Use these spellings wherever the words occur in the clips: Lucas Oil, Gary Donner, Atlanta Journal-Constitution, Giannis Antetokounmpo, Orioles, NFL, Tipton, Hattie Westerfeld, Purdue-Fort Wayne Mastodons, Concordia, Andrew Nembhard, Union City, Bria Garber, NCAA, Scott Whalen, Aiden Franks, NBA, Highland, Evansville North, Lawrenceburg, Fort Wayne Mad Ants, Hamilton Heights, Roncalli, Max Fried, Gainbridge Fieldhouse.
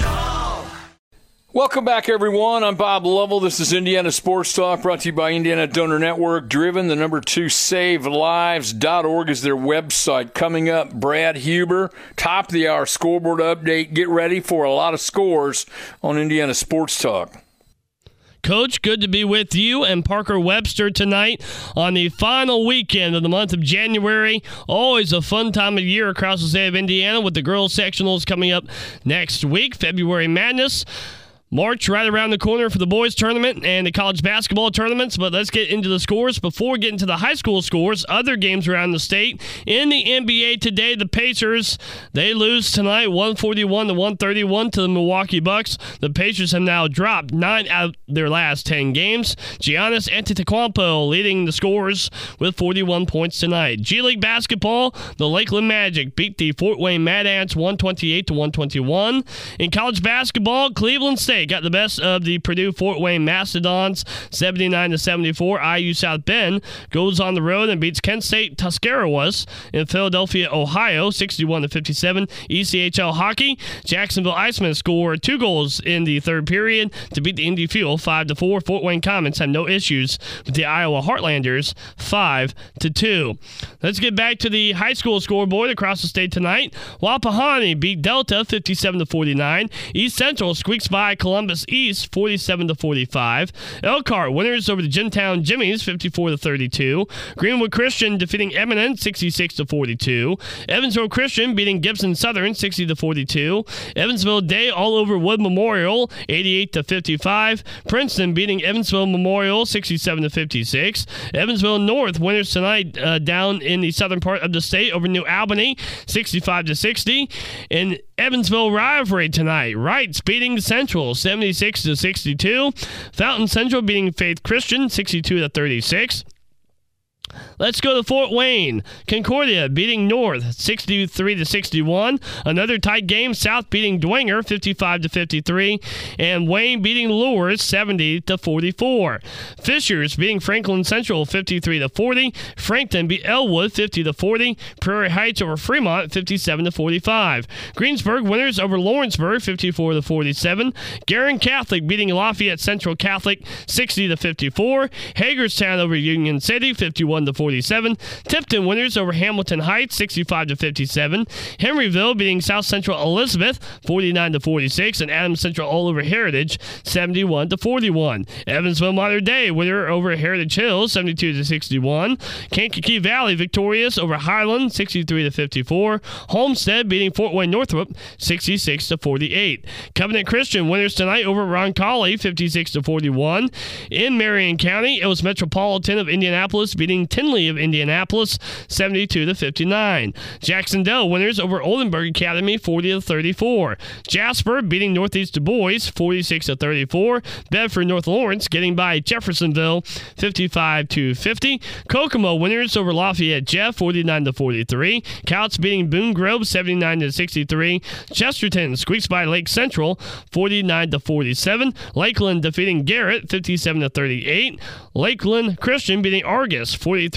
it all. Welcome back, everyone. I'm Bob Lovell. This is Indiana Sports Talk, brought to you by Indiana Donor Network. Driven, the number 2, savelives.org is their website. Coming up, Brad Huber, top of the hour scoreboard update. Get ready for a lot of scores on Indiana Sports Talk. Coach, good to be with you and Parker Webster tonight on the final weekend of the month of January. Always a fun time of year across the state of Indiana, with the girls' sectionals coming up next week. February Madness. March right around the corner for the boys tournament and the college basketball tournaments, but let's get into the scores. Before we get into the high school scores, other games around the state. In the NBA today, the Pacers, they lose tonight 141-131 to the Milwaukee Bucks. The Pacers have now dropped 9 out of their last 10 games. Giannis Antetokounmpo leading the scorers with 41 points tonight. G League basketball, the Lakeland Magic beat the Fort Wayne Mad Ants 128-121. In college basketball, Cleveland State got the best of the Purdue-Fort Wayne Mastodons, 79-74. IU South Bend goes on the road and beats Kent State Tuscarawas in Philadelphia, Ohio, 61-57. ECHL hockey, Jacksonville Icemen score 2 goals in the third period to beat the Indy Fuel 5-4. Fort Wayne Commons had no issues with the Iowa Heartlanders 5-2. Let's get back to the high school scoreboard across the state tonight. Wapahani beat Delta 57-49. East Central squeaks by Columbus East 47-45. Elkhart winners over the Gentown Jimmies 54-32. Greenwood Christian defeating Eminent 66-42. Evansville Christian beating Gibson Southern 60-42. Evansville Day all over Wood Memorial 88-55. Princeton beating Evansville Memorial 67-56. Evansville North winners tonight down in the southern part of the state over New Albany 65-60. In Evansville rivalry tonight, Wrights beating Central 76-62. Fountain Central beating Faith Christian 62-36. Let's go to Fort Wayne. Concordia beating North 63-61. Another tight game. South beating Dwenger 55-53, and Wayne beating Lewis 70-44. Fishers beating Franklin Central 53-40. Franklin beat Elwood 50-40. Prairie Heights over Fremont 57-45. Greensburg winners over Lawrenceburg 54-47. Garin Catholic beating Lafayette Central Catholic 60-54. Hagerstown over Union City 51-47. Tipton winners over Hamilton Heights 65-57. Henryville beating South Central Elizabeth 49-46, and Adams Central all over Heritage 71-41. Evansville Modern Day winner over Heritage Hills 72-61. Kankakee Valley victorious over Highland 63-54. Homestead beating Fort Wayne Northrop 66-48. Covenant Christian winners tonight over Roncalli 56-41. In Marion County, it was Metropolitan of Indianapolis beating Tinley of Indianapolis 72-59. Jackson Dell winners over Oldenburg Academy 40-34. Jasper beating Northeast Du Bois 46-34. Bedford North Lawrence getting by Jeffersonville 55-50. Kokomo winners over Lafayette Jeff 49-43. Couts beating Boone Grove 79-63. Chesterton squeaks by Lake Central 49-47. Lakeland defeating Garrett 57-38. Lakeland Christian beating Argus 43-34.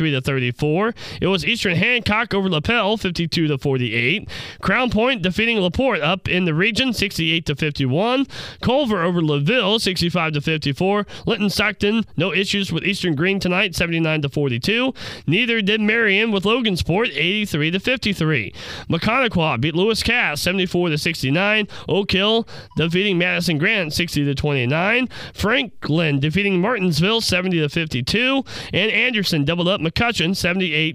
It was Eastern Hancock over Lapel 52-48. Crown Point defeating LaPorte up in the region 68-51. Culver over LaVille 65-54. Linton Stockton no issues with Eastern Green tonight 79-42. Neither did Marion with Logansport 83-53. McConaughey beat Lewis Cass 74-69. Oak Hill defeating Madison Grant 60-29. Franklin defeating Martinsville 70-52. And Anderson doubled up McCutcheon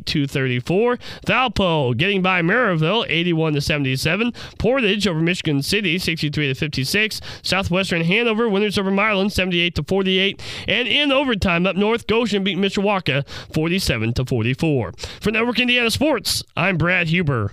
78-34. Valpo getting by Maryville 81-77. Portage over Michigan City 63-56. Southwestern Hanover winners over Milan 78-48. And in overtime up north, Goshen beat Mishawaka 47-44. For Network Indiana Sports, I'm Brad Huber.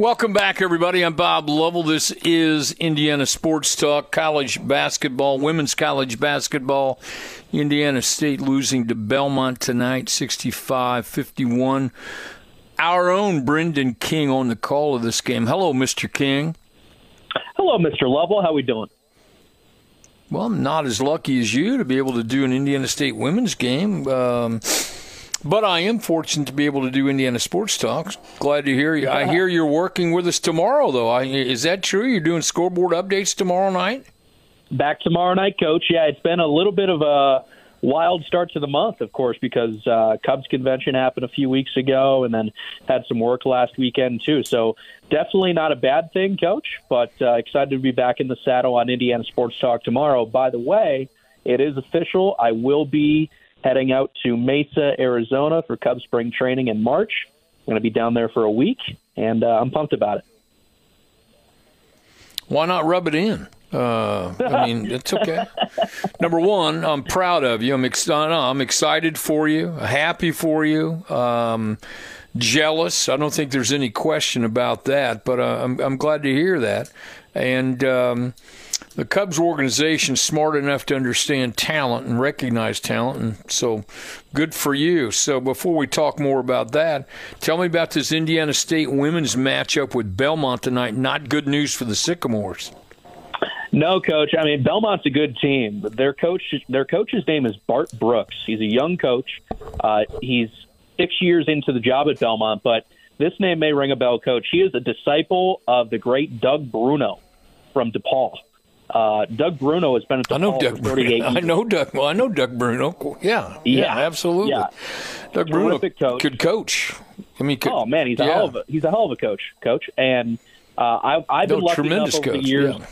Welcome back, everybody. I'm Bob Lovell. This is Indiana Sports Talk. College basketball, women's college basketball. Indiana State losing to Belmont tonight, 65-51. Our own Brendan King on the call of this game. Hello, Mr. King. Hello, Mr. Lovell. How we doing? Well, I'm not as lucky as you to be able to do an Indiana State women's game. But I am fortunate to be able to do Indiana Sports Talks. Glad to hear you. Yeah. I hear you're working with us tomorrow, though. Is that true? You're doing scoreboard updates tomorrow night? Back tomorrow night, Coach. Yeah, it's been a little bit of a wild start to the month, of course, because Cubs convention happened a few weeks ago and then had some work last weekend, too. So definitely not a bad thing, Coach, but excited to be back in the saddle on Indiana Sports Talk tomorrow. By the way, it is official. I will be heading out to Mesa, Arizona for Cubs spring training in March. I'm going to be down there for a week, and I'm pumped about it. Why not rub it in? I mean, it's okay. Number one, I'm proud of you. I'm excited for you, happy for you, jealous. I don't think there's any question about that, but I'm glad to hear that. And the Cubs organization is smart enough to understand talent and recognize talent, and so good for you. So before we talk more about that, tell me about this Indiana State women's matchup with Belmont tonight. Not good news for the Sycamores. No, Coach. I mean, Belmont's a good team. Their coach's name is Bart Brooks. He's a young coach. He's 6 years into the job at Belmont, but this name may ring a bell, Coach. He is a disciple of the great Doug Bruno from DePaul. Doug Bruno has been at DePaul for 38 years. I know Doug Bruno. Yeah, absolutely. Yeah. Doug Bruno could coach. I mean, he's a hell of a coach. And I've been lucky enough over the years. Yeah.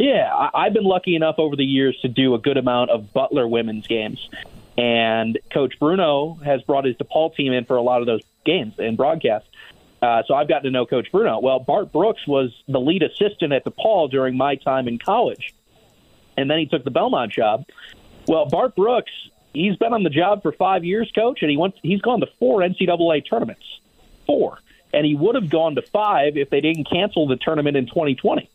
Yeah, I've been lucky enough over the years to do a good amount of Butler women's games. And Coach Bruno has brought his DePaul team in for a lot of those games and broadcasts. So I've gotten to know Coach Bruno. Well, Bart Brooks was the lead assistant at DePaul during my time in college. And then he took the Belmont job. Well, Bart Brooks, he's been on the job for 5 years, Coach, and he's gone to 4 NCAA tournaments. 4. And he would have gone to 5 if they didn't cancel the tournament in 2020.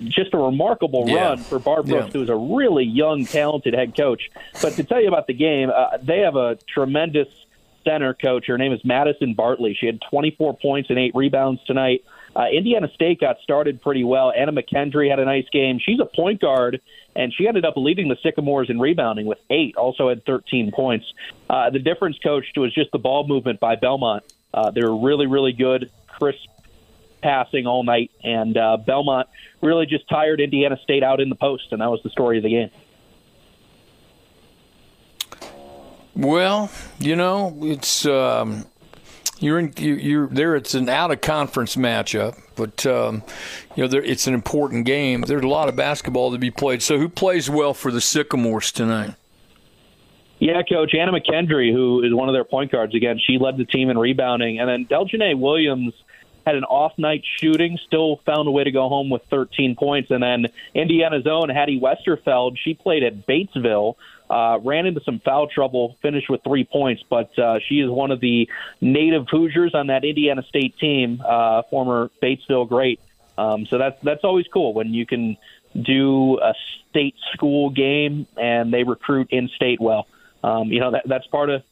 Just a remarkable run for Bart Brooks, who's a really young, talented head coach. But to tell you about the game, they have a tremendous center coach. Her name is Madison Bartley. She had 24 points and 8 rebounds tonight. Indiana State got started pretty well. Anna McKendry had a nice game. She's a point guard, and she ended up leading the Sycamores in rebounding with 8, also had 13 points. The difference, Coach, was just the ball movement by Belmont. They were really, really good, crisp passing all night, and Belmont really just tired Indiana State out in the post, and that was the story of the game. Well, you know, it's you're there. It's an out-of-conference matchup, but it's an important game. There's a lot of basketball to be played. So, who plays well for the Sycamores tonight? Yeah, Coach, Anna McKendry, who is one of their point guards. Again, she led the team in rebounding, and then Deljanae Williams had an off night shooting, still found a way to go home with 13 points. And then Indiana's own Hattie Westerfeld, she played at Batesville, ran into some foul trouble, finished with 3 points. But she is one of the native Hoosiers on that Indiana State team, former Batesville great. So that's always cool when you can do a state school game and they recruit in-state well. That's part of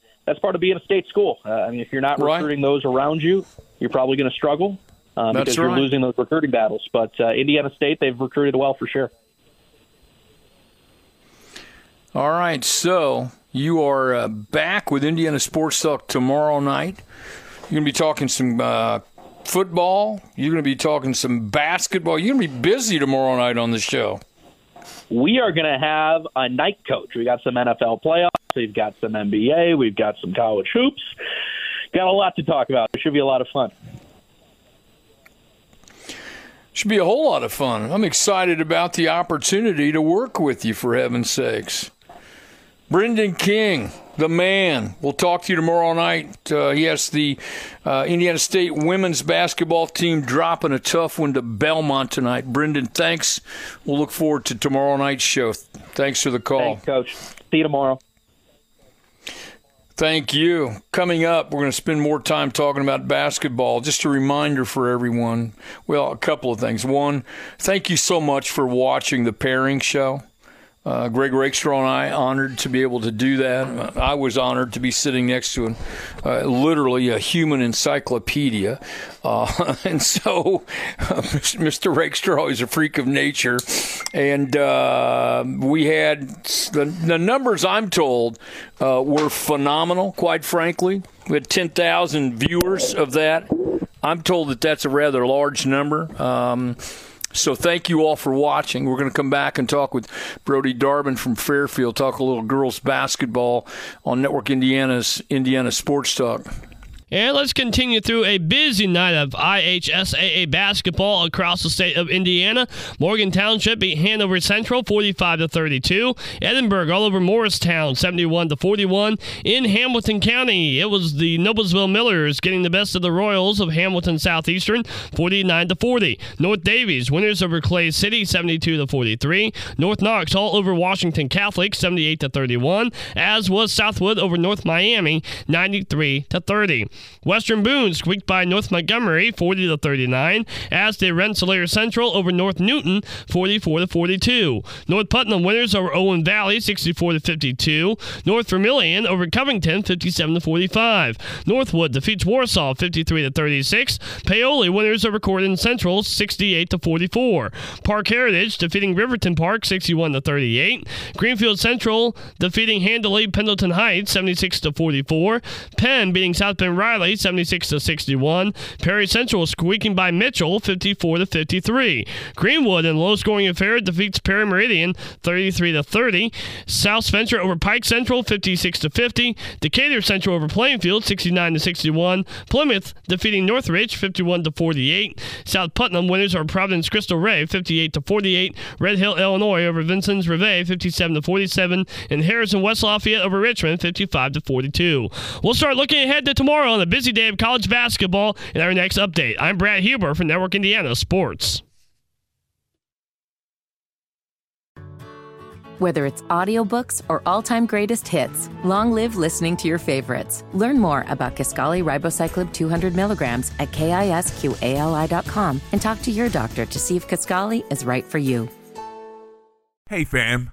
being a state school. I mean, if you're not recruiting those around you, you're probably going to struggle because you're losing those recruiting battles. But Indiana State, they've recruited well for sure. All right, so you are back with Indiana Sports Talk tomorrow night. You're going to be talking some football. You're going to be talking some basketball. You're going to be busy tomorrow night on the show. We are going to have a night coach. We got some NFL playoffs. We've got some NBA. We've got some college hoops. Got a lot to talk about. It should be a lot of fun. Should be a whole lot of fun. I'm excited about the opportunity to work with you, for heaven's sakes. Brendan King, the man. We'll talk to you tomorrow night. Yes, the Indiana State women's basketball team dropping a tough one to Belmont tonight. Brendan, thanks. We'll look forward to tomorrow night's show. Thanks for the call. Thanks, Coach. See you tomorrow. Thank you. Coming up, we're going to spend more time talking about basketball. Just a reminder for everyone. Well, a couple of things. One, thank you so much for watching the Pairing Show. Greg Rakestraw and I honored to be able to do that. I was honored to be sitting next to literally a human encyclopedia. And so Mr. Rakestraw is a freak of nature. And we had the numbers, I'm told, were phenomenal, quite frankly. We had 10,000 viewers of that. I'm told that that's a rather large number. So thank you all for watching. We're going to come back and talk with Brody Darbin from Fairfield, talk a little girls basketball on Network Indiana's Indiana Sports Talk. And let's continue through a busy night of IHSAA basketball across the state of Indiana. Morgan Township beat Hanover Central 45-32. Edinburgh all over Morristown 71-41. In Hamilton County, it was the Noblesville Millers getting the best of the Royals of Hamilton Southeastern 49-40. North Davies winners over Clay City 72-43. North Knox all over Washington Catholic 78-31. As was Southwood over North Miami 93-30. Western Boone squeaked by North Montgomery 40-39, as did Rensselaer Central over North Newton 44-42. North Putnam winners over Owen Valley 64-52. North Vermilion over Covington 57-45. Northwood defeats Warsaw 53-36. Paoli winners over Gordon Central 68-44. Park Heritage defeating Riverton Park 61-38. Greenfield Central defeating handily Pendleton Heights 76-44. Penn beating South Bend Riley 76-61. Perry Central squeaking by Mitchell 54-53. Greenwood in low-scoring affair defeats Perry Meridian 33-30. South Spencer over Pike Central 56-50. Decatur Central over Plainfield 69-61. Plymouth defeating Northridge 51-48. South Putnam winners are Providence Crystal Ray 58-48. Red Hill, Illinois over Vincennes Reveille 57-47. And Harrison West Lafayette over Richmond 55-42. We'll start looking ahead to tomorrow on a busy day of college basketball in our next update. I'm Brad Huber for Network Indiana Sports. Whether it's audiobooks or all-time greatest hits, long live listening to your favorites. Learn more about Kisqali Ribocyclib 200 milligrams at KISQALI.com and talk to your doctor to see if Kisqali is right for you. Hey, fam.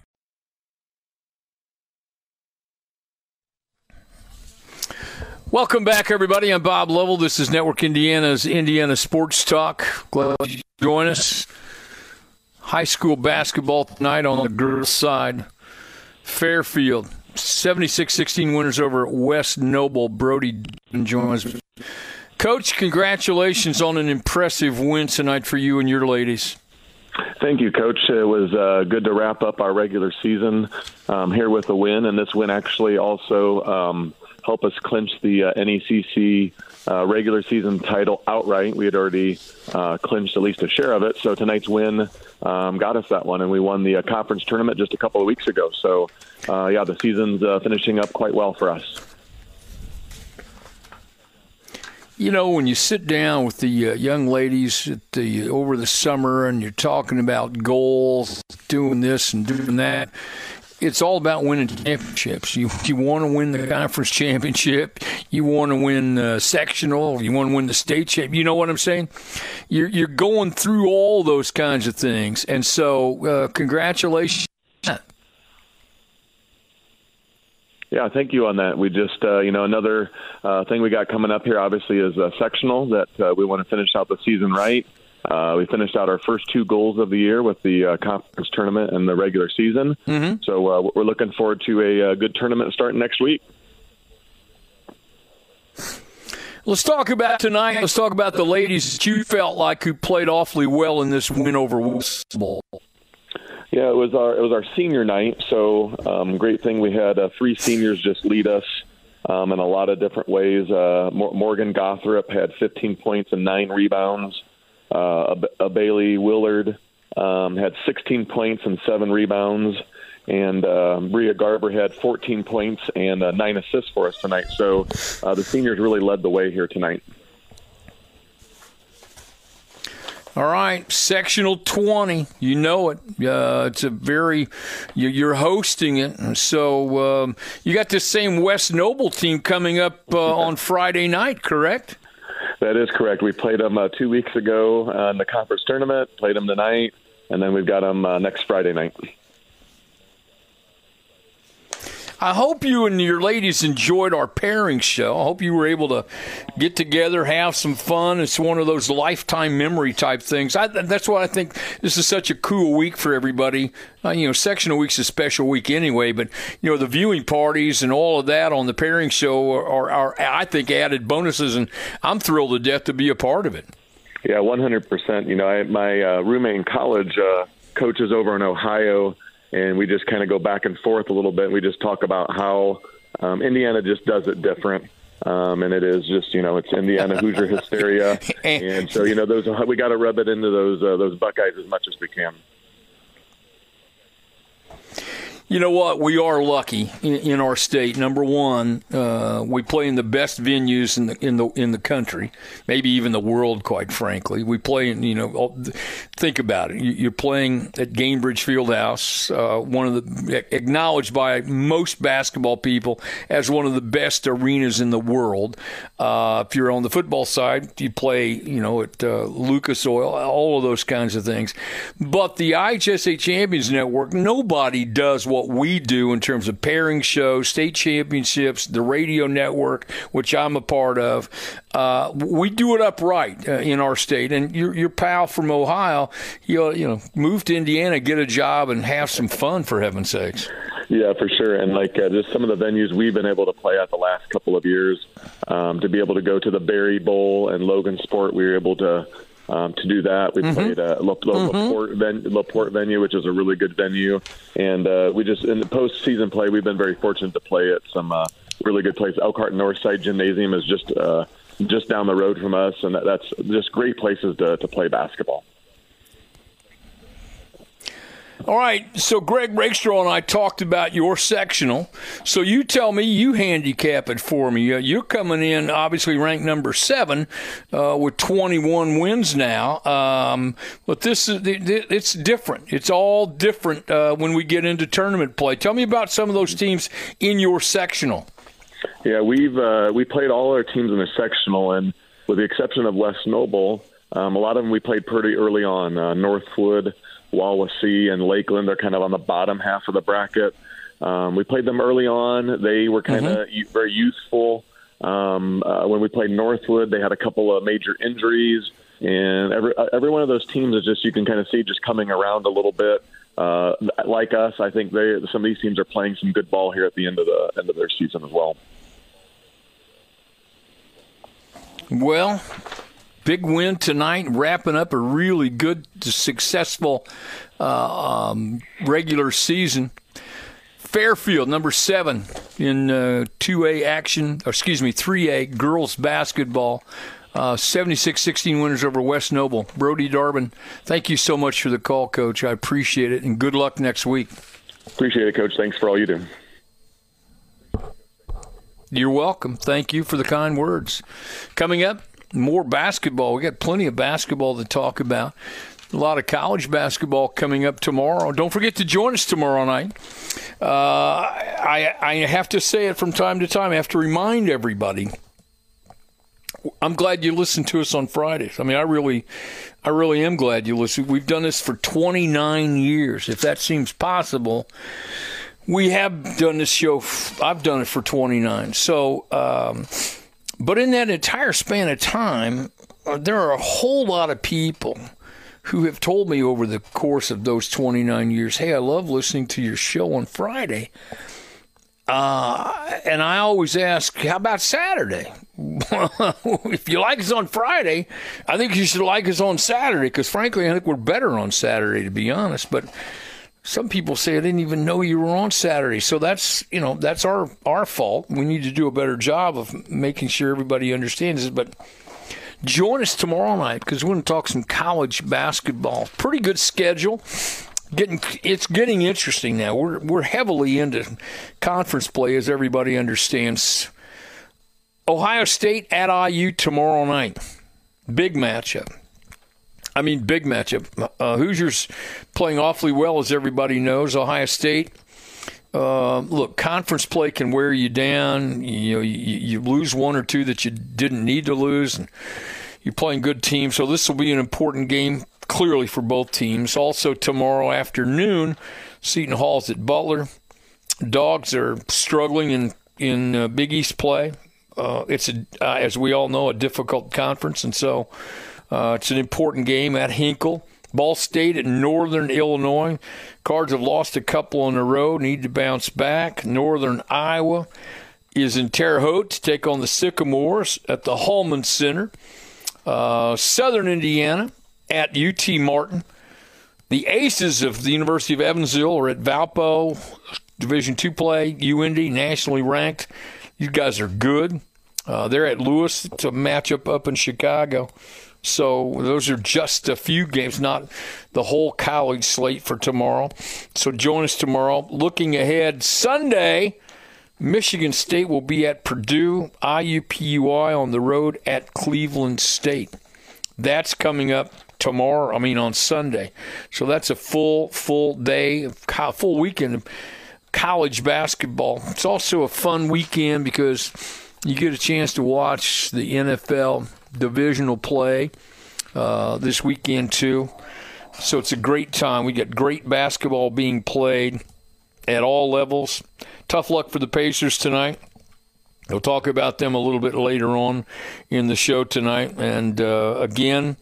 Welcome back, everybody. I'm Bob Lovell. This is Network Indiana's Indiana Sports Talk. Glad you join us. High school basketball tonight on the girls' side. Fairfield, 76-16 winners over West Noble. Brody joins us. Coach, congratulations on an impressive win tonight for you and your ladies. Thank you, Coach. It was good to wrap up our regular season here with a win, and this win actually also help us clinch the NECC regular season title outright. We had already clinched at least a share of it. So tonight's win got us that one, and we won the conference tournament just a couple of weeks ago. So, yeah, the season's finishing up quite well for us. You know, when you sit down with the young ladies at the over the summer and you're talking about goals, doing this and doing that, it's all about winning championships. You want to win the conference championship. You want to win sectional. You want to win the state championship. You know what I'm saying? You're going through all those kinds of things. And so congratulations. Yeah, thank you on that. We just, another thing we got coming up here, obviously, is a sectional that we want to finish out the season right. We finished out our first two goals of the year with the conference tournament and the regular season. Mm-hmm. So we're looking forward to a good tournament starting next week. Let's talk about tonight. Let's talk about the ladies that you felt like who played awfully well in this win over West Bowl. Yeah, it was our senior night. So great thing we had three seniors just lead us in a lot of different ways. Morgan Gothrop had 15 points and 9 rebounds. Bailey Willard had 16 points and 7 rebounds, and Bria Garber had 14 points and 9 assists for us tonight. So the seniors really led the way here tonight. All right, sectional 20, you know it. It's a very you're hosting it, so you got this same West Noble team coming up on Friday night, correct? That is correct. We played them 2 weeks ago in the conference tournament, played them tonight, and then we've got them next Friday night. I hope you and your ladies enjoyed our pairing show. I hope you were able to get together, have some fun. It's one of those lifetime memory type things. That's why I think this is such a cool week for everybody. Sectional week's a special week anyway, but, the viewing parties and all of that on the pairing show are I think, added bonuses, and I'm thrilled to death to be a part of it. Yeah, 100%. My roommate in college coaches over in Ohio, and we just kind of go back and forth a little bit. We just talk about how Indiana just does it different. And it is just, it's Indiana Hoosier hysteria. And so, those we got to rub it into those Buckeyes as much as we can. You know what? We are lucky in our state. Number one, we play in the best venues in the country, maybe even the world. Quite frankly, we play in think about it. You're playing at Gainbridge Fieldhouse, acknowledged by most basketball people as one of the best arenas in the world. If you're on the football side, you play at Lucas Oil, all of those kinds of things. But the IHSA Champions Network, nobody does what we do in terms of pairing shows, state championships, the radio network, which I'm a part of. We do it upright in our state. And your pal from Ohio, move to Indiana, get a job, and have some fun, for heaven's sakes. Yeah, for sure. And just some of the venues we've been able to play at the last couple of years, to be able to go to the Berry Bowl and Logan Sport, we were able to do that. We played at LaPorte venue, which is a really good venue. And we just, in the postseason play, we've been very fortunate to play at some really good places. Elkhart Northside Gymnasium is just down the road from us, and that's just great places to play basketball. All right, so Greg Rakestraw and I talked about your sectional. So you tell me, you handicap it for me. You're coming in, obviously, ranked number 7 with 21 wins now. But this is it's different. It's all different when we get into tournament play. Tell me about some of those teams in your sectional. Yeah, we played all our teams in the sectional, and with the exception of West Noble, a lot of them we played pretty early on. Northwood, Wawasee, and Lakeland are kind of on the bottom half of the bracket. We played them early on. They were kind of very useful. When we played Northwood, they had a couple of major injuries, and every one of those teams is just, you can kind of see just coming around a little bit. Like us, I think some of these teams are playing some good ball here at the end of their season as well. Well, big win tonight, wrapping up a really good, successful regular season. Fairfield, number 7 in 2A action, 3A girls basketball. 76-16 winners over West Noble. Brody Darbin, thank you so much for the call, Coach. I appreciate it, and good luck next week. Appreciate it, Coach. Thanks for all you do. You're welcome. Thank you for the kind words. Coming up, more basketball. We got plenty of basketball to talk about. A lot of college basketball coming up tomorrow. Don't forget to join us tomorrow night. I have to say it from time to time. I have to remind everybody. I'm glad you listened to us on Fridays. I mean, I really am glad you listened. We've done this for 29 years, if that seems possible. We have done this show. I've done it for 29. So, but in that entire span of time, there are a whole lot of people who have told me over the course of those 29 years, hey, I love listening to your show on Friday. And I always ask, how about Saturday? If you like us on Friday, I think you should like us on Saturday, because frankly, I think we're better on Saturday, to be honest. But some people say, I didn't even know you were on Saturday. So that's, you know, that's our fault. We need to do a better job of making sure everybody understands it. But join us tomorrow night, because we're going to talk some college basketball. Pretty good schedule. It's getting interesting now. We're heavily into conference play, as everybody understands. Ohio State at IU tomorrow night. Big matchup. I mean, big matchup. Hoosiers playing awfully well, as everybody knows. Ohio State. Look, conference play can wear you down. You know, you lose one or two that you didn't need to lose, and you're playing good teams. So this will be an important game, clearly, for both teams. Also tomorrow afternoon, Seton Hall's at Butler. Dogs are struggling in Big East play. It's as we all know, a difficult conference, and so it's an important game at Hinkle. Ball State at Northern Illinois. Cards have lost a couple on the road, need to bounce back. Northern Iowa is in Terre Haute to take on the Sycamores at the Hallman Center. Southern Indiana at UT Martin. The Aces of the University of Evansville are at Valpo. Division II play, UND, nationally ranked. You guys are good. They're at Lewis to match up in Chicago. So those are just a few games, not the whole college slate for tomorrow. So join us tomorrow. Looking ahead, Sunday, Michigan State will be at Purdue, IUPUI on the road at Cleveland State. That's coming up tomorrow, on Sunday. So that's a full day, full weekend of college basketball. It's also a fun weekend because you get a chance to watch the NFL divisional play this weekend too, so it's a great time. We got great basketball being played at all levels. Tough luck for the Pacers tonight. We'll talk about them a little bit later on in the show tonight. And again,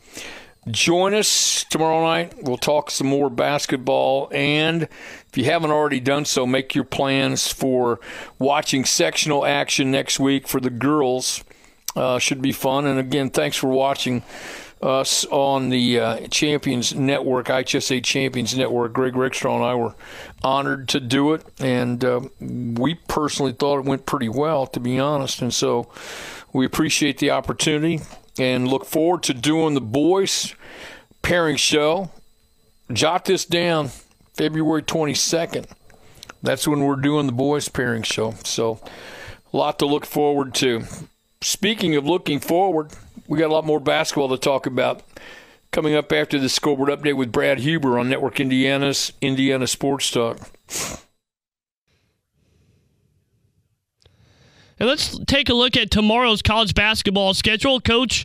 join us tomorrow night. We'll talk some more basketball, and if you haven't already done so, make your plans for watching sectional action next week for the girls. Should be fun. And again, thanks for watching us on the Champions Network, IHSA Champions Network. Greg Rickstraw and I were honored to do it, and we personally thought it went pretty well, to be honest. And so we appreciate the opportunity and look forward to doing the boys pairing show. Jot this down, February 22nd. That's when we're doing the boys pairing show. So a lot to look forward to. Speaking of looking forward, we got a lot more basketball to talk about coming up after the scoreboard update with Brad Huber on Network Indiana's Indiana Sports Talk. And let's take a look at tomorrow's college basketball schedule. Coach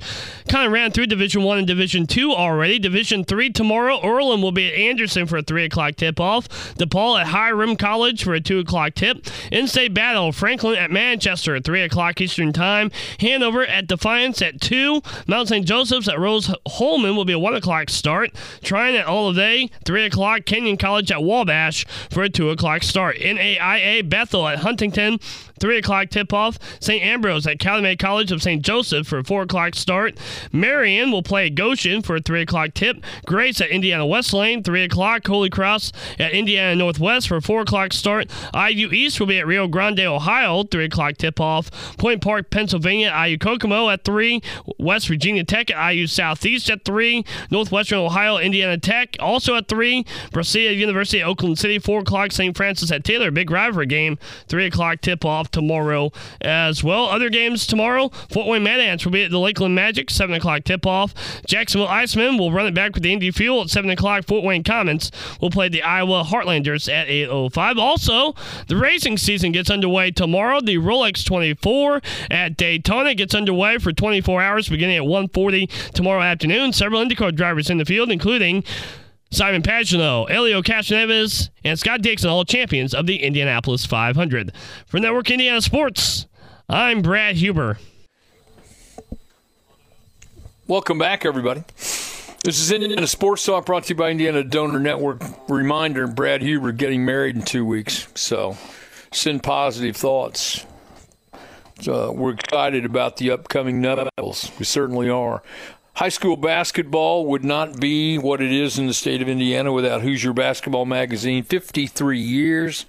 kind of ran through Division I and Division II already. Division III tomorrow, Earlham will be at Anderson for a 3 o'clock tip-off. DePaul at Hiram College for a 2 o'clock tip. In-state battle, Franklin at Manchester at 3 o'clock Eastern Time. Hanover at Defiance at 2. Mount St. Joseph's at Rose Holman will be a 1 o'clock start. Tryon at Olivet, 3 o'clock. Kenyon College at Wabash for a 2 o'clock start. NAIA Bethel at Huntington, 3 o'clock tip-off. St. Ambrose at Calumet College of St. Joseph for a 4 o'clock start. Marion will play Goshen for a 3 o'clock tip. Grace at Indiana Wesleyan, 3 o'clock. Holy Cross at Indiana Northwest for a 4 o'clock start. IU East will be at Rio Grande, Ohio, 3 o'clock tip-off. Point Park, Pennsylvania, IU Kokomo at 3. West Virginia Tech at IU Southeast at 3. Northwestern Ohio, Indiana Tech also at 3. Brescia University, Oakland City, 4 o'clock. St. Francis at Taylor, big rivalry game, 3 o'clock tip-off. tomorrow as well. Other games tomorrow, Fort Wayne Mad Ants will be at the Lakeland Magic, 7 o'clock tip-off. Jacksonville Icemen will run it back with the Indy Fuel at 7 o'clock. Fort Wayne Commons will play the Iowa Heartlanders at 8:05. Also, the racing season gets underway tomorrow. The Rolex 24 at Daytona gets underway for 24 hours beginning at 1:40 tomorrow afternoon. Several IndyCar drivers in the field, including Simon Pagino, Elio Castroneves, and Scott Dixon, all champions of the Indianapolis 500. For Network Indiana Sports, I'm Brad Huber. Welcome back, everybody. This is Indiana Sports Talk, brought to you by Indiana Donor Network. Reminder, Brad Huber getting married in 2 weeks, so send positive thoughts. So we're excited about the upcoming nuptials. We certainly are. High school basketball would not be what it is in the state of Indiana without Hoosier Basketball Magazine. 53 years,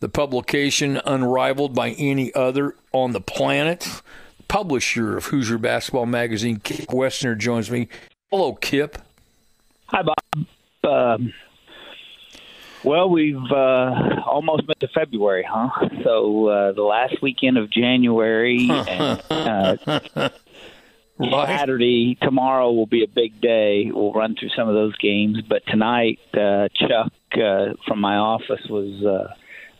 the publication unrivaled by any other on the planet. Publisher of Hoosier Basketball Magazine, Kip Westner, joins me. Hello, Kip. Hi, Bob. Well, we've almost been to February, huh? So the last weekend of January and Saturday, tomorrow will be a big day. We'll run through some of those games. But tonight, Chuck from my office was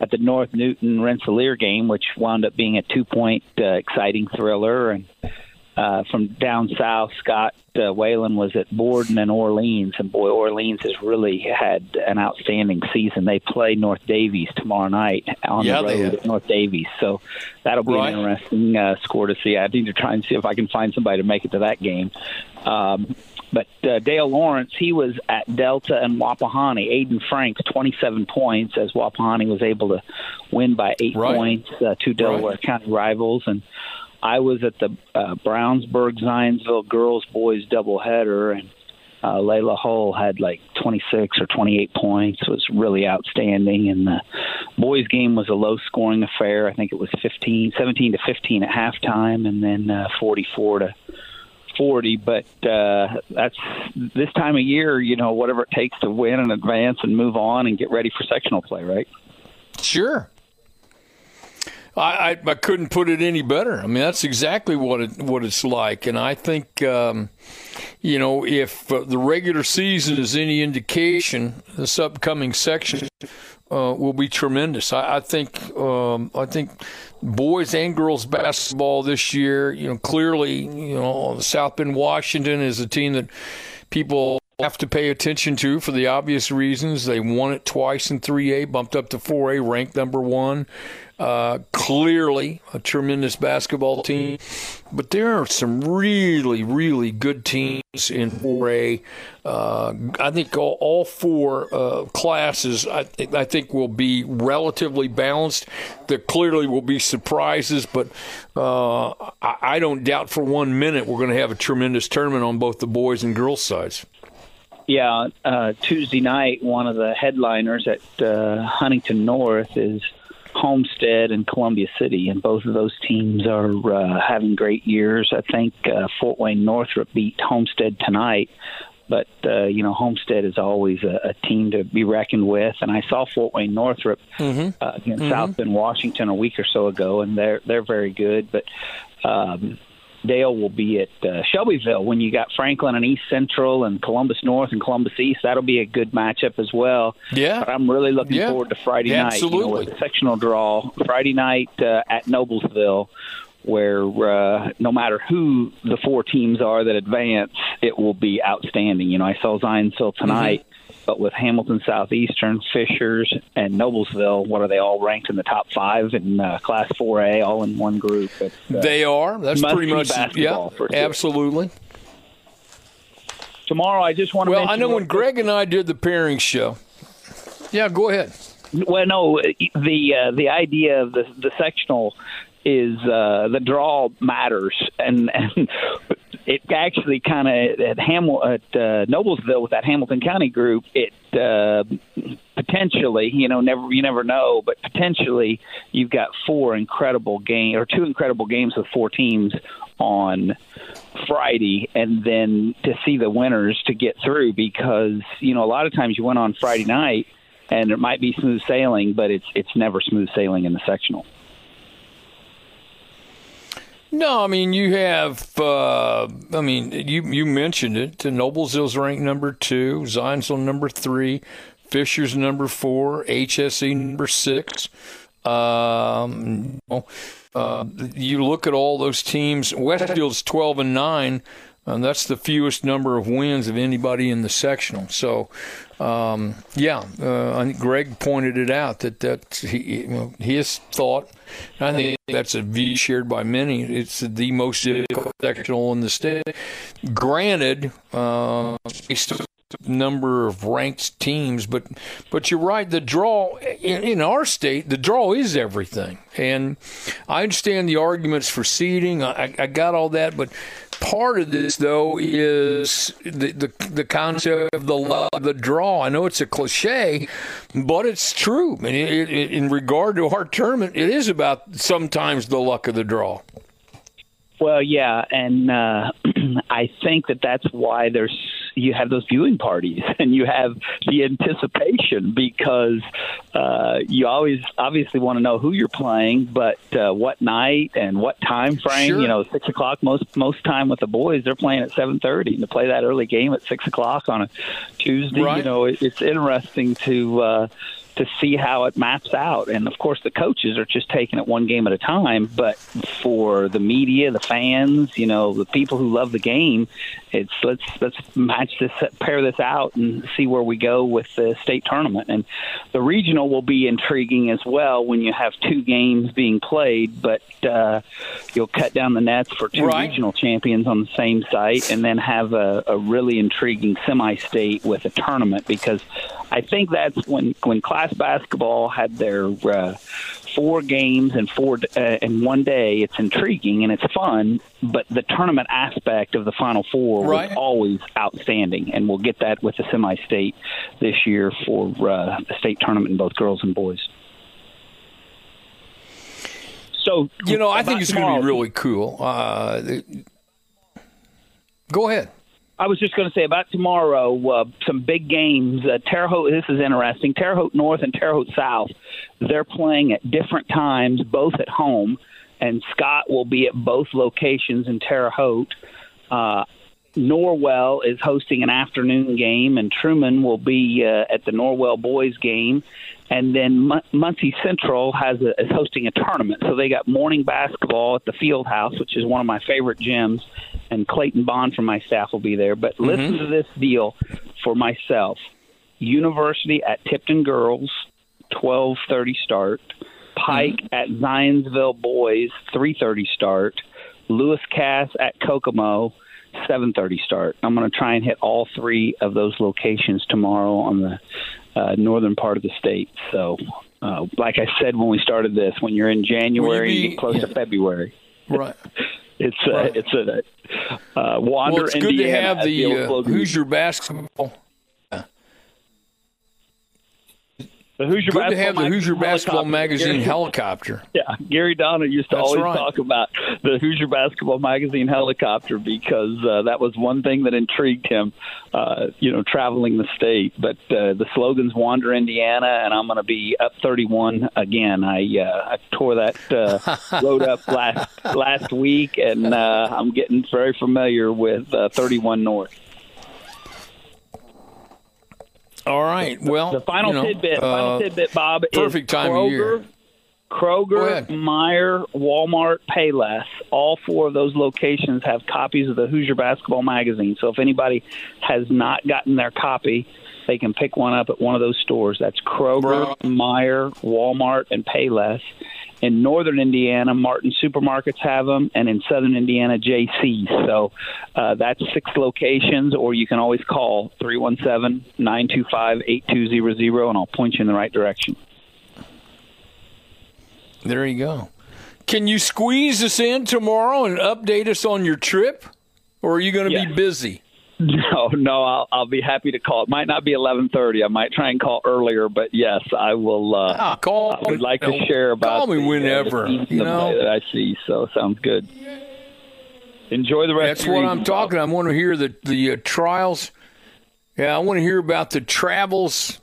at the North Newton-Rensselaer game, which wound up being a two-point exciting thriller. And from down south, Scott Whalen was at Borden and Orleans. And, boy, Orleans has really had an outstanding season. They play North Davies tomorrow night on the road at North Davies. So that'll be an interesting score to see. I need to try and see if I can find somebody to make it to that game. But Dale Lawrence, he was at Delta and Wapahani. Aiden Franks, 27 points, as Wapahani was able to win by 8 points to Delaware County rivals. And I was at the Brownsburg-Zionsville girls-boys doubleheader, and Layla Hull had like 26 or 28 points. It was really outstanding. And the boys' game was a low-scoring affair. I think it was 17 to 15 at halftime, and then 44 to 40. But that's this time of year, you know, whatever it takes to win and advance and move on and get ready for sectional play, right? Sure. I couldn't put it any better. I mean, that's exactly what it's like. And I think, you know, if the regular season is any indication, this upcoming section will be tremendous. I think boys and girls basketball this year, you know, clearly, you know, South Bend, Washington is a team that people have to pay attention to for the obvious reasons. They won it twice in 3A, bumped up to 4A, ranked number one. Clearly a tremendous basketball team, but there are some really, really good teams in 4A. I think all four classes, I think, will be relatively balanced. There clearly will be surprises, but I don't doubt for 1 minute we're going to have a tremendous tournament on both the boys and girls sides. Yeah, Tuesday night, one of the headliners at Huntington North is Homestead and Columbia City, and both of those teams are having great years. I think Fort Wayne Northrop beat Homestead tonight, but, you know, Homestead is always a team to be reckoned with, and I saw Fort Wayne Northrop against South Bend, Washington a week or so ago, and they're very good, but Dale will be at Shelbyville when you got Franklin and East Central and Columbus North and Columbus East. That'll be a good matchup as well. Yeah. But I'm really looking forward to Friday night. Absolutely. You know, with the sectional draw. Friday night at Noblesville, where no matter who the four teams are that advance, it will be outstanding. You know, I saw Zionsville tonight. But with Hamilton Southeastern, Fishers, and Noblesville, what are they all ranked in the top five in Class 4A, all in one group? It's, they are. That's pretty much basketball. Yeah, absolutely. Tomorrow, I just want to mention. Well, I know when Greg and I did the pairing show. Yeah, go ahead. Well, no, the idea of the sectional is the draw matters, and it actually kind of at Noblesville with that Hamilton County group, it potentially, you know, you never know, but potentially you've got two incredible games with four teams on Friday, and then to see the winners to get through, because, you know, a lot of times you went on Friday night and it might be smooth sailing, but it's never smooth sailing in the sectional. No, I mean, you have, I mean, you mentioned it. Noblesville's ranked number 2, Zionsville number 3, Fishers number 4, HSE number 6. You look at all those teams. Westfield's 12-9, and that's the fewest number of wins of anybody in the sectional. So, I think Greg pointed it out that his thought, and I think that's a view shared by many, it's the most difficult sectional in the state. Granted, it's the number of ranked teams, but you're right, the draw in our state, the draw is everything. And I understand the arguments for seeding. I got all that, but part of this, though, is the concept of the love of the draw. I know it's a cliche, but it's true. And in regard to our tournament, it is about sometimes the luck of the draw. Well, yeah, and I think that's why you have those viewing parties and you have the anticipation, because you always obviously want to know who you're playing, but what night and what time frame. Sure. 6 o'clock most time with the boys, they're playing at 7:30, and to play that early game at 6 o'clock on a Tuesday, right. It's interesting to see how it maps out. And of course the coaches are just taking it one game at a time, but for the media, the fans, the people who love the game, it's let's match this, pair this out and see where we go with the state tournament. And the regional will be intriguing as well when you have two games being played, but you'll cut down the nets for two right. regional champions on the same site, and then have a really intriguing semi-state with a tournament, because I think that's when class basketball had their 4 games and 4 in one day. It's intriguing and it's fun, but the tournament aspect of the Final Four right. was always outstanding, and we'll get that with the semi-state this year for the state tournament in both girls and boys. So I think it's going to be really cool. Go ahead. I was just going to say about tomorrow, some big games. Terre Haute, this is interesting. Terre Haute North and Terre Haute South, they're playing at different times, both at home, and Scott will be at both locations in Terre Haute. Norwell is hosting an afternoon game, and Truman will be at the Norwell boys game. And then Muncie Central is hosting a tournament. So they got morning basketball at the Field House, which is one of my favorite gyms. And Clayton Bond from my staff will be there. But listen to this deal for myself. University at Tipton Girls, 12:30 start. Pike at Zionsville Boys, 3:30 start. Lewis Cass at Kokomo, 7:30 start. I'm going to try and hit all 3 of those locations tomorrow on the northern part of the state. So, like I said when we started this, when you're in January, you get close to February. Right. It's Wander, well, it's Indiana. Good to have the Hoosier basketball. Hoosier Basketball Magazine helicopter. Yeah, Gary Donner used to always talk about the Hoosier Basketball Magazine helicopter, because that was one thing that intrigued him, traveling the state. But the slogan's Wander, Indiana, and I'm going to be up 31 again. I tore that road up last week, and I'm getting very familiar with 31 North. All right. Well, the final tidbit, Bob, perfect is time Kroger, of year. Kroger, Meijer, Walmart, Payless. All 4 of those locations have copies of the Hoosier Basketball Magazine. So if anybody has not gotten their copy, they can pick one up at one of those stores. That's Kroger, Meijer, Walmart, and Payless. In northern Indiana, Martin Supermarkets have them, and in southern Indiana, JC's. So that's 6 locations, or you can always call 317-925-8200, and I'll point you in the right direction. There you go. Can you squeeze us in tomorrow and update us on your trip, or are you going to be busy? No, I'll be happy to call. It might not be 11:30. I might try and call earlier, but yes, I will. Call. I would like to share about. Call me whenever that I see. So sounds good. Enjoy the rest. That's what I'm talking. I want to hear the trials. Yeah, I want to hear about the travels.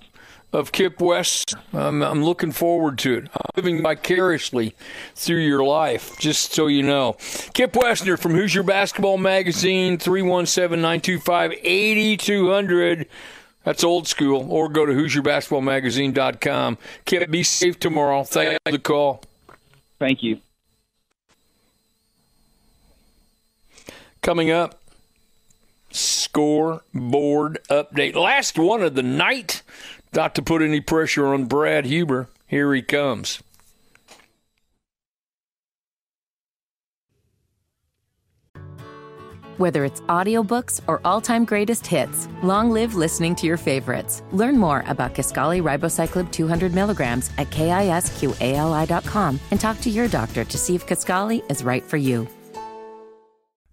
of Kip West. I'm looking forward to it. I'm living vicariously through your life, just so you know. Kip Westner from Hoosier Basketball Magazine, 317-925-8200. That's old school. Or go to HoosierBasketballMagazine.com. Kip, be safe tomorrow. Thank you for the call. Thank you. Coming up, scoreboard update. Last one of the night. Not to put any pressure on Brad Huber. Here he comes. Whether it's audiobooks or all-time greatest hits, long live listening to your favorites. Learn more about Kisqali Ribocyclib 200 milligrams at KISQALI.com and talk to your doctor to see if Kisqali is right for you.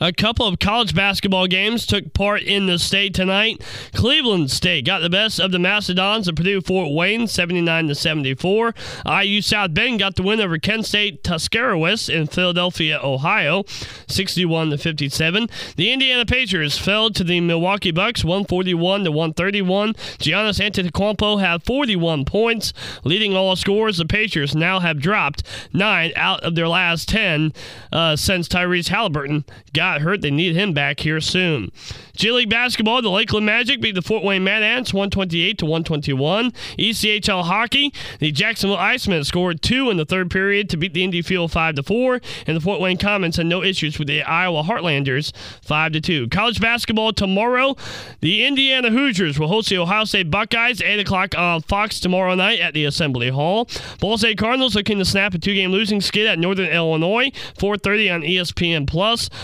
A couple of college basketball games took part in the state tonight. Cleveland State got the best of the Mastodons at Purdue-Fort Wayne, 79-74. IU South Bend got the win over Kent State Tuscarawas in Philadelphia, Ohio, 61-57. The Indiana Pacers fell to the Milwaukee Bucks, 141-131. Giannis Antetokounmpo had 41 points. Leading all scorers, the Pacers now have dropped 9 out of their last 10 since Tyrese Halliburton got hurt. They need him back here soon. G League basketball, the Lakeland Magic beat the Fort Wayne Mad Ants 128-121. ECHL hockey, the Jacksonville Icemen scored 2 in the third period to beat the Indy Fuel 5-4, and the Fort Wayne Commons had no issues with the Iowa Heartlanders 5-2. College basketball tomorrow, the Indiana Hoosiers will host the Ohio State Buckeyes 8 o'clock on Fox tomorrow night at the Assembly Hall. Ball State Cardinals looking to snap a 2-game losing skid at Northern Illinois, 4:30 on ESPN+.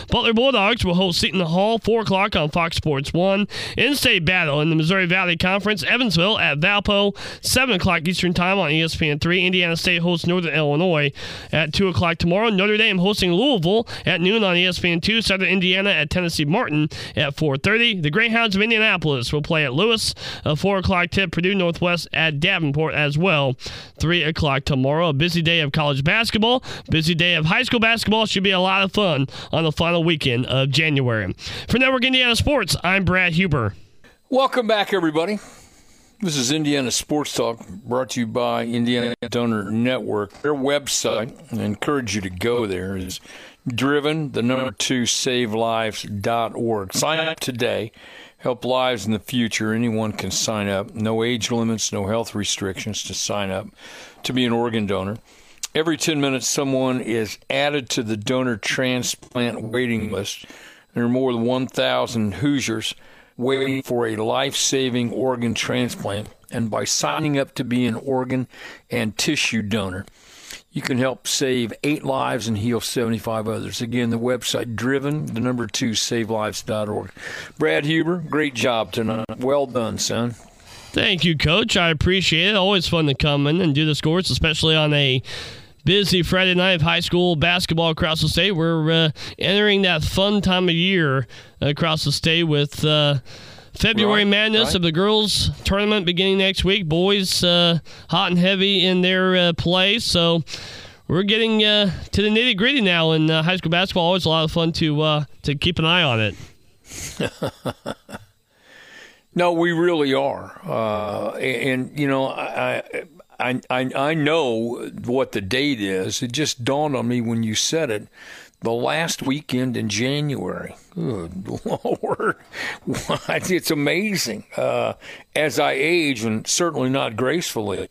Butler Bulldogs will host Seton Hall, 4 o'clock on Fox Sports 1. In-state battle in the Missouri Valley Conference, Evansville at Valpo, 7 o'clock Eastern Time on ESPN 3. Indiana State hosts Northern Illinois at 2 o'clock tomorrow. Notre Dame hosting Louisville at noon on ESPN 2. Southern Indiana at Tennessee Martin at 4:30. The Greyhounds of Indianapolis will play at Lewis, a 4 o'clock tip. Purdue Northwest at Davenport as well, 3 o'clock tomorrow. A busy day of college basketball, busy day of high school basketball. Should be a lot of fun on the final weekend of January. For Network Indiana Sports, I'm Brad Huber. Welcome back, everybody. This is Indiana Sports Talk, brought to you by Indiana Donor Network. Their website, I encourage you to go there, is driven2savelives.org. Sign up today. Help lives in the future. Anyone can sign up. No age limits, no health restrictions to sign up to be an organ donor. Every 10 minutes, someone is added to the donor transplant waiting list. There are more than 1,000 Hoosiers waiting for a life-saving organ transplant. And by signing up to be an organ and tissue donor, you can help save 8 lives and heal 75 others. Again, the website, driven2savelives.org. Brad Huber, great job tonight. Well done, son. Thank you, Coach. I appreciate it. Always fun to come in and do the scores, especially on a busy Friday night of high school basketball across the state. We're entering that fun time of year across the state with February Madness of the girls' tournament beginning next week. Boys hot and heavy in their play. So we're getting to the nitty-gritty now in high school basketball. Always a lot of fun to keep an eye on it. No, we really are. I know what the date is. It just dawned on me when you said it. The last weekend in January. Good Lord. It's amazing. As I age, and certainly not gracefully,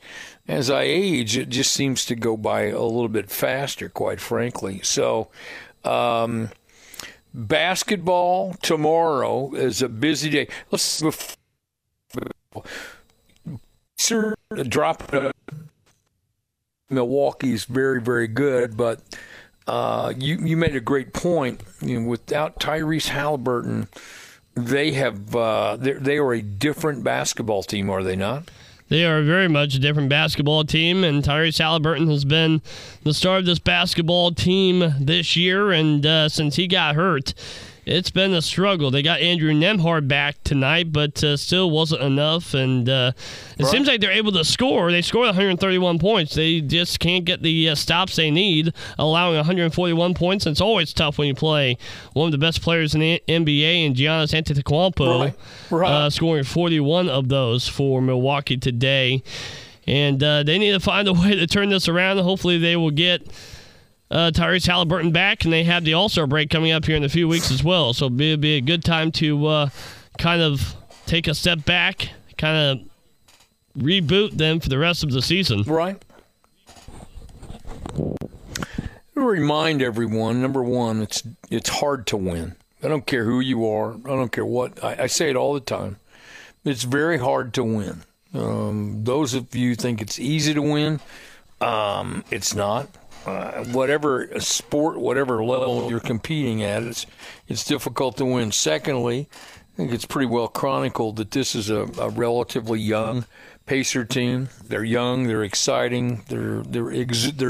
as I age, it just seems to go by a little bit faster, quite frankly. So, basketball tomorrow is a busy day. Let's drop it. Milwaukee's very, very good, but you made a great point. You know, without Tyrese Halliburton, they have they are a different basketball team, are they not? They are very much a different basketball team, and Tyrese Haliburton has been the star of this basketball team this year, and since he got hurt, it's been a struggle. They got Andrew Nembhard back tonight, but still wasn't enough, and it right. seems like they're able to score. They scored 131 points. They just can't get the stops they need, allowing 141 points. It's always tough when you play one of the best players in the NBA, and Giannis Antetokounmpo scoring 41 of those for Milwaukee today. And they need to find a way to turn this around. Hopefully they will get Tyrese Haliburton back, and they have the All-Star break coming up here in a few weeks as well. So it'll be a good time to kind of take a step back, kind of reboot them for the rest of the season. Right. Remind everyone, number one, it's hard to win. I don't care who you are. I don't care what. I say it all the time. It's very hard to win. Those of you think it's easy to win, it's not. Whatever sport, whatever level you're competing at, it's difficult to win. Secondly, I think it's pretty well chronicled that this is a relatively young Pacer team. They're young, they're exciting, their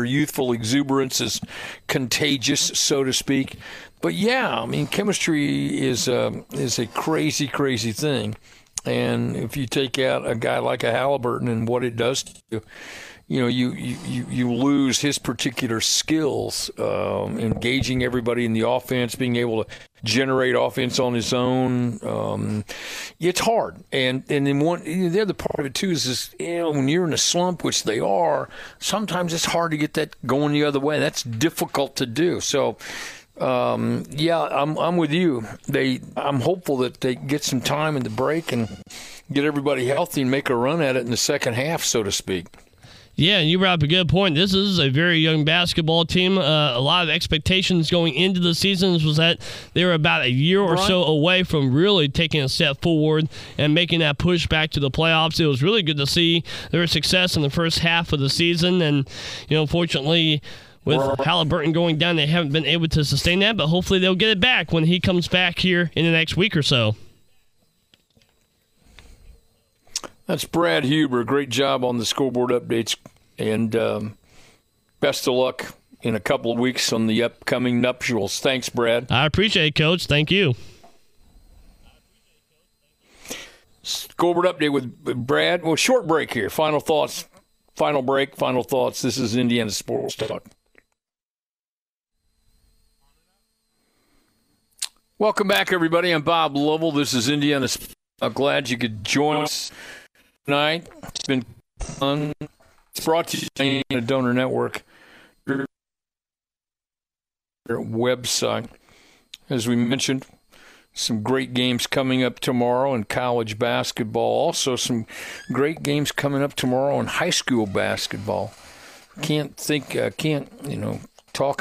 youthful exuberance is contagious, so to speak. But yeah, I mean, chemistry is a crazy, crazy thing. And if you take out a guy like a Haliburton and what it does to you, you know, you lose his particular skills, engaging everybody in the offense, being able to generate offense on his own. It's hard. And then the other part of it, too, is when you're in a slump, which they are, sometimes it's hard to get that going the other way. That's difficult to do. So, yeah, I'm with you. I'm hopeful that they get some time in the break and get everybody healthy and make a run at it in the second half, so to speak. Yeah, and you brought up a good point. This is a very young basketball team. A lot of expectations going into the seasons was that they were about a year or so away from really taking a step forward and making that push back to the playoffs. It was really good to see their success in the first half of the season. And, you know, unfortunately, with Haliburton going down, they haven't been able to sustain that. But hopefully they'll get it back when he comes back here in the next week or so. That's Brad Huber. Great job on the scoreboard updates, and best of luck in a couple of weeks on the upcoming nuptials. Thanks, Brad. I appreciate it, Coach. Thank you. Scoreboard update with Brad. Well, short break here. Final thoughts. Final break. Final thoughts. This is Indiana Sports Talk. Welcome back, everybody. I'm Bob Lovell. This is Indiana Sports Talk. I'm glad you could join us tonight. It's been fun. It's brought to you by the Donor Network. Your website, as we mentioned, some great games coming up tomorrow in college basketball. Also, some great games coming up tomorrow in high school basketball. Can't talk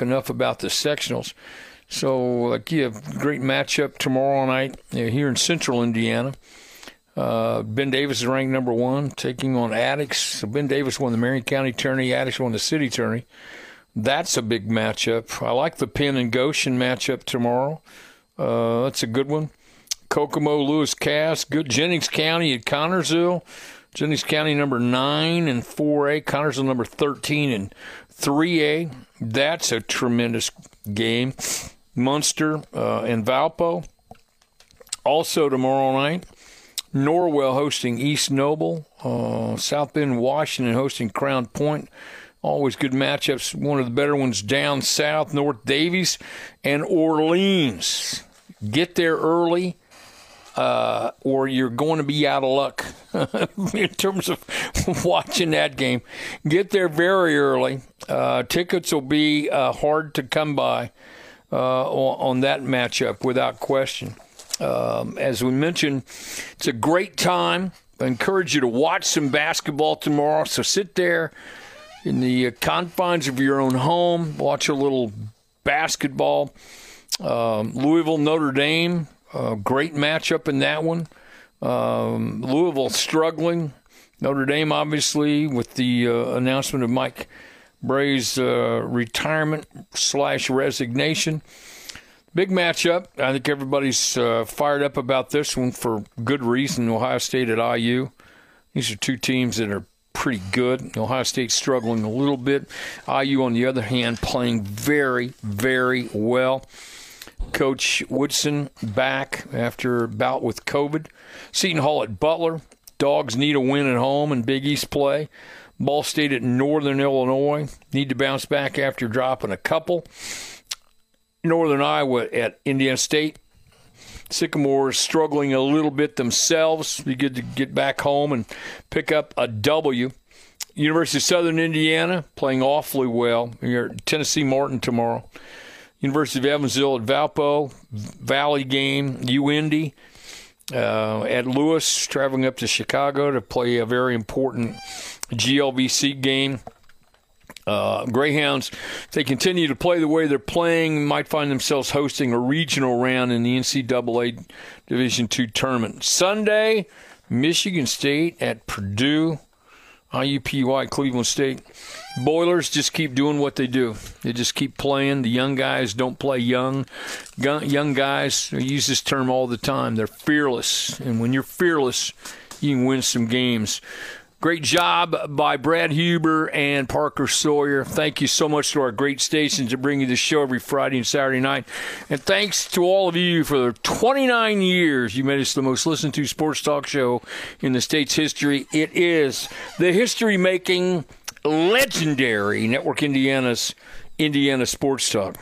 enough about the sectionals. So, you have a great matchup tomorrow night here in Central Indiana. Ben Davis is ranked number one, taking on Attucks. So Ben Davis won the Marion County Tourney. Attucks won the City Tourney. That's a big matchup. I like the Penn and Goshen matchup tomorrow. That's a good one. Kokomo, Lewis, Cass. Good. Jennings County at Connersville. Jennings County number 9 and 4A. Connersville number 13 and 3A. That's a tremendous game. Munster and Valpo. Also tomorrow night, Norwell hosting East Noble, South Bend, Washington hosting Crown Point. Always good matchups. One of the better ones down south, North Davies and Orleans. Get there early, or you're going to be out of luck in terms of watching that game. Get there very early. Tickets will be hard to come by on that matchup without question. As we mentioned, it's a great time. I encourage you to watch some basketball tomorrow. So sit there in the confines of your own home, watch a little basketball. Louisville, Notre Dame, great matchup in that one. Louisville struggling. Notre Dame, obviously, with the announcement of Mike Bray's retirement / resignation. Big matchup. I think everybody's fired up about this one for good reason. Ohio State at IU. These are two teams that are pretty good. Ohio State's struggling a little bit. IU, on the other hand, playing very, very well. Coach Woodson back after a bout with COVID. Seton Hall at Butler. Dogs need a win at home in Big East play. Ball State at Northern Illinois. Need to bounce back after dropping a couple. Northern Iowa at Indiana State. Sycamores struggling a little bit themselves. Be good to get back home and pick up a W. University of Southern Indiana playing awfully well. You're at Tennessee Martin tomorrow. University of Evansville at Valpo. Valley game. UIndy at Lewis, traveling up to Chicago to play a very important GLVC game. Greyhounds, if they continue to play the way they're playing, might find themselves hosting a regional round in the NCAA Division II tournament. Sunday, Michigan State at Purdue, IUPUI, Cleveland State. Boilers just keep doing what they do. They just keep playing. The young guys don't play young. Young guys, I use this term all the time, they're fearless. And when you're fearless, you can win some games. Great job by Brad Huber and Parker Sawyer. Thank you so much to our great stations that bring you this show every Friday and Saturday night. And thanks to all of you for the 29 years you made us the most listened to sports talk show in the state's history. It is the history-making, legendary Network Indiana's Indiana Sports Talk.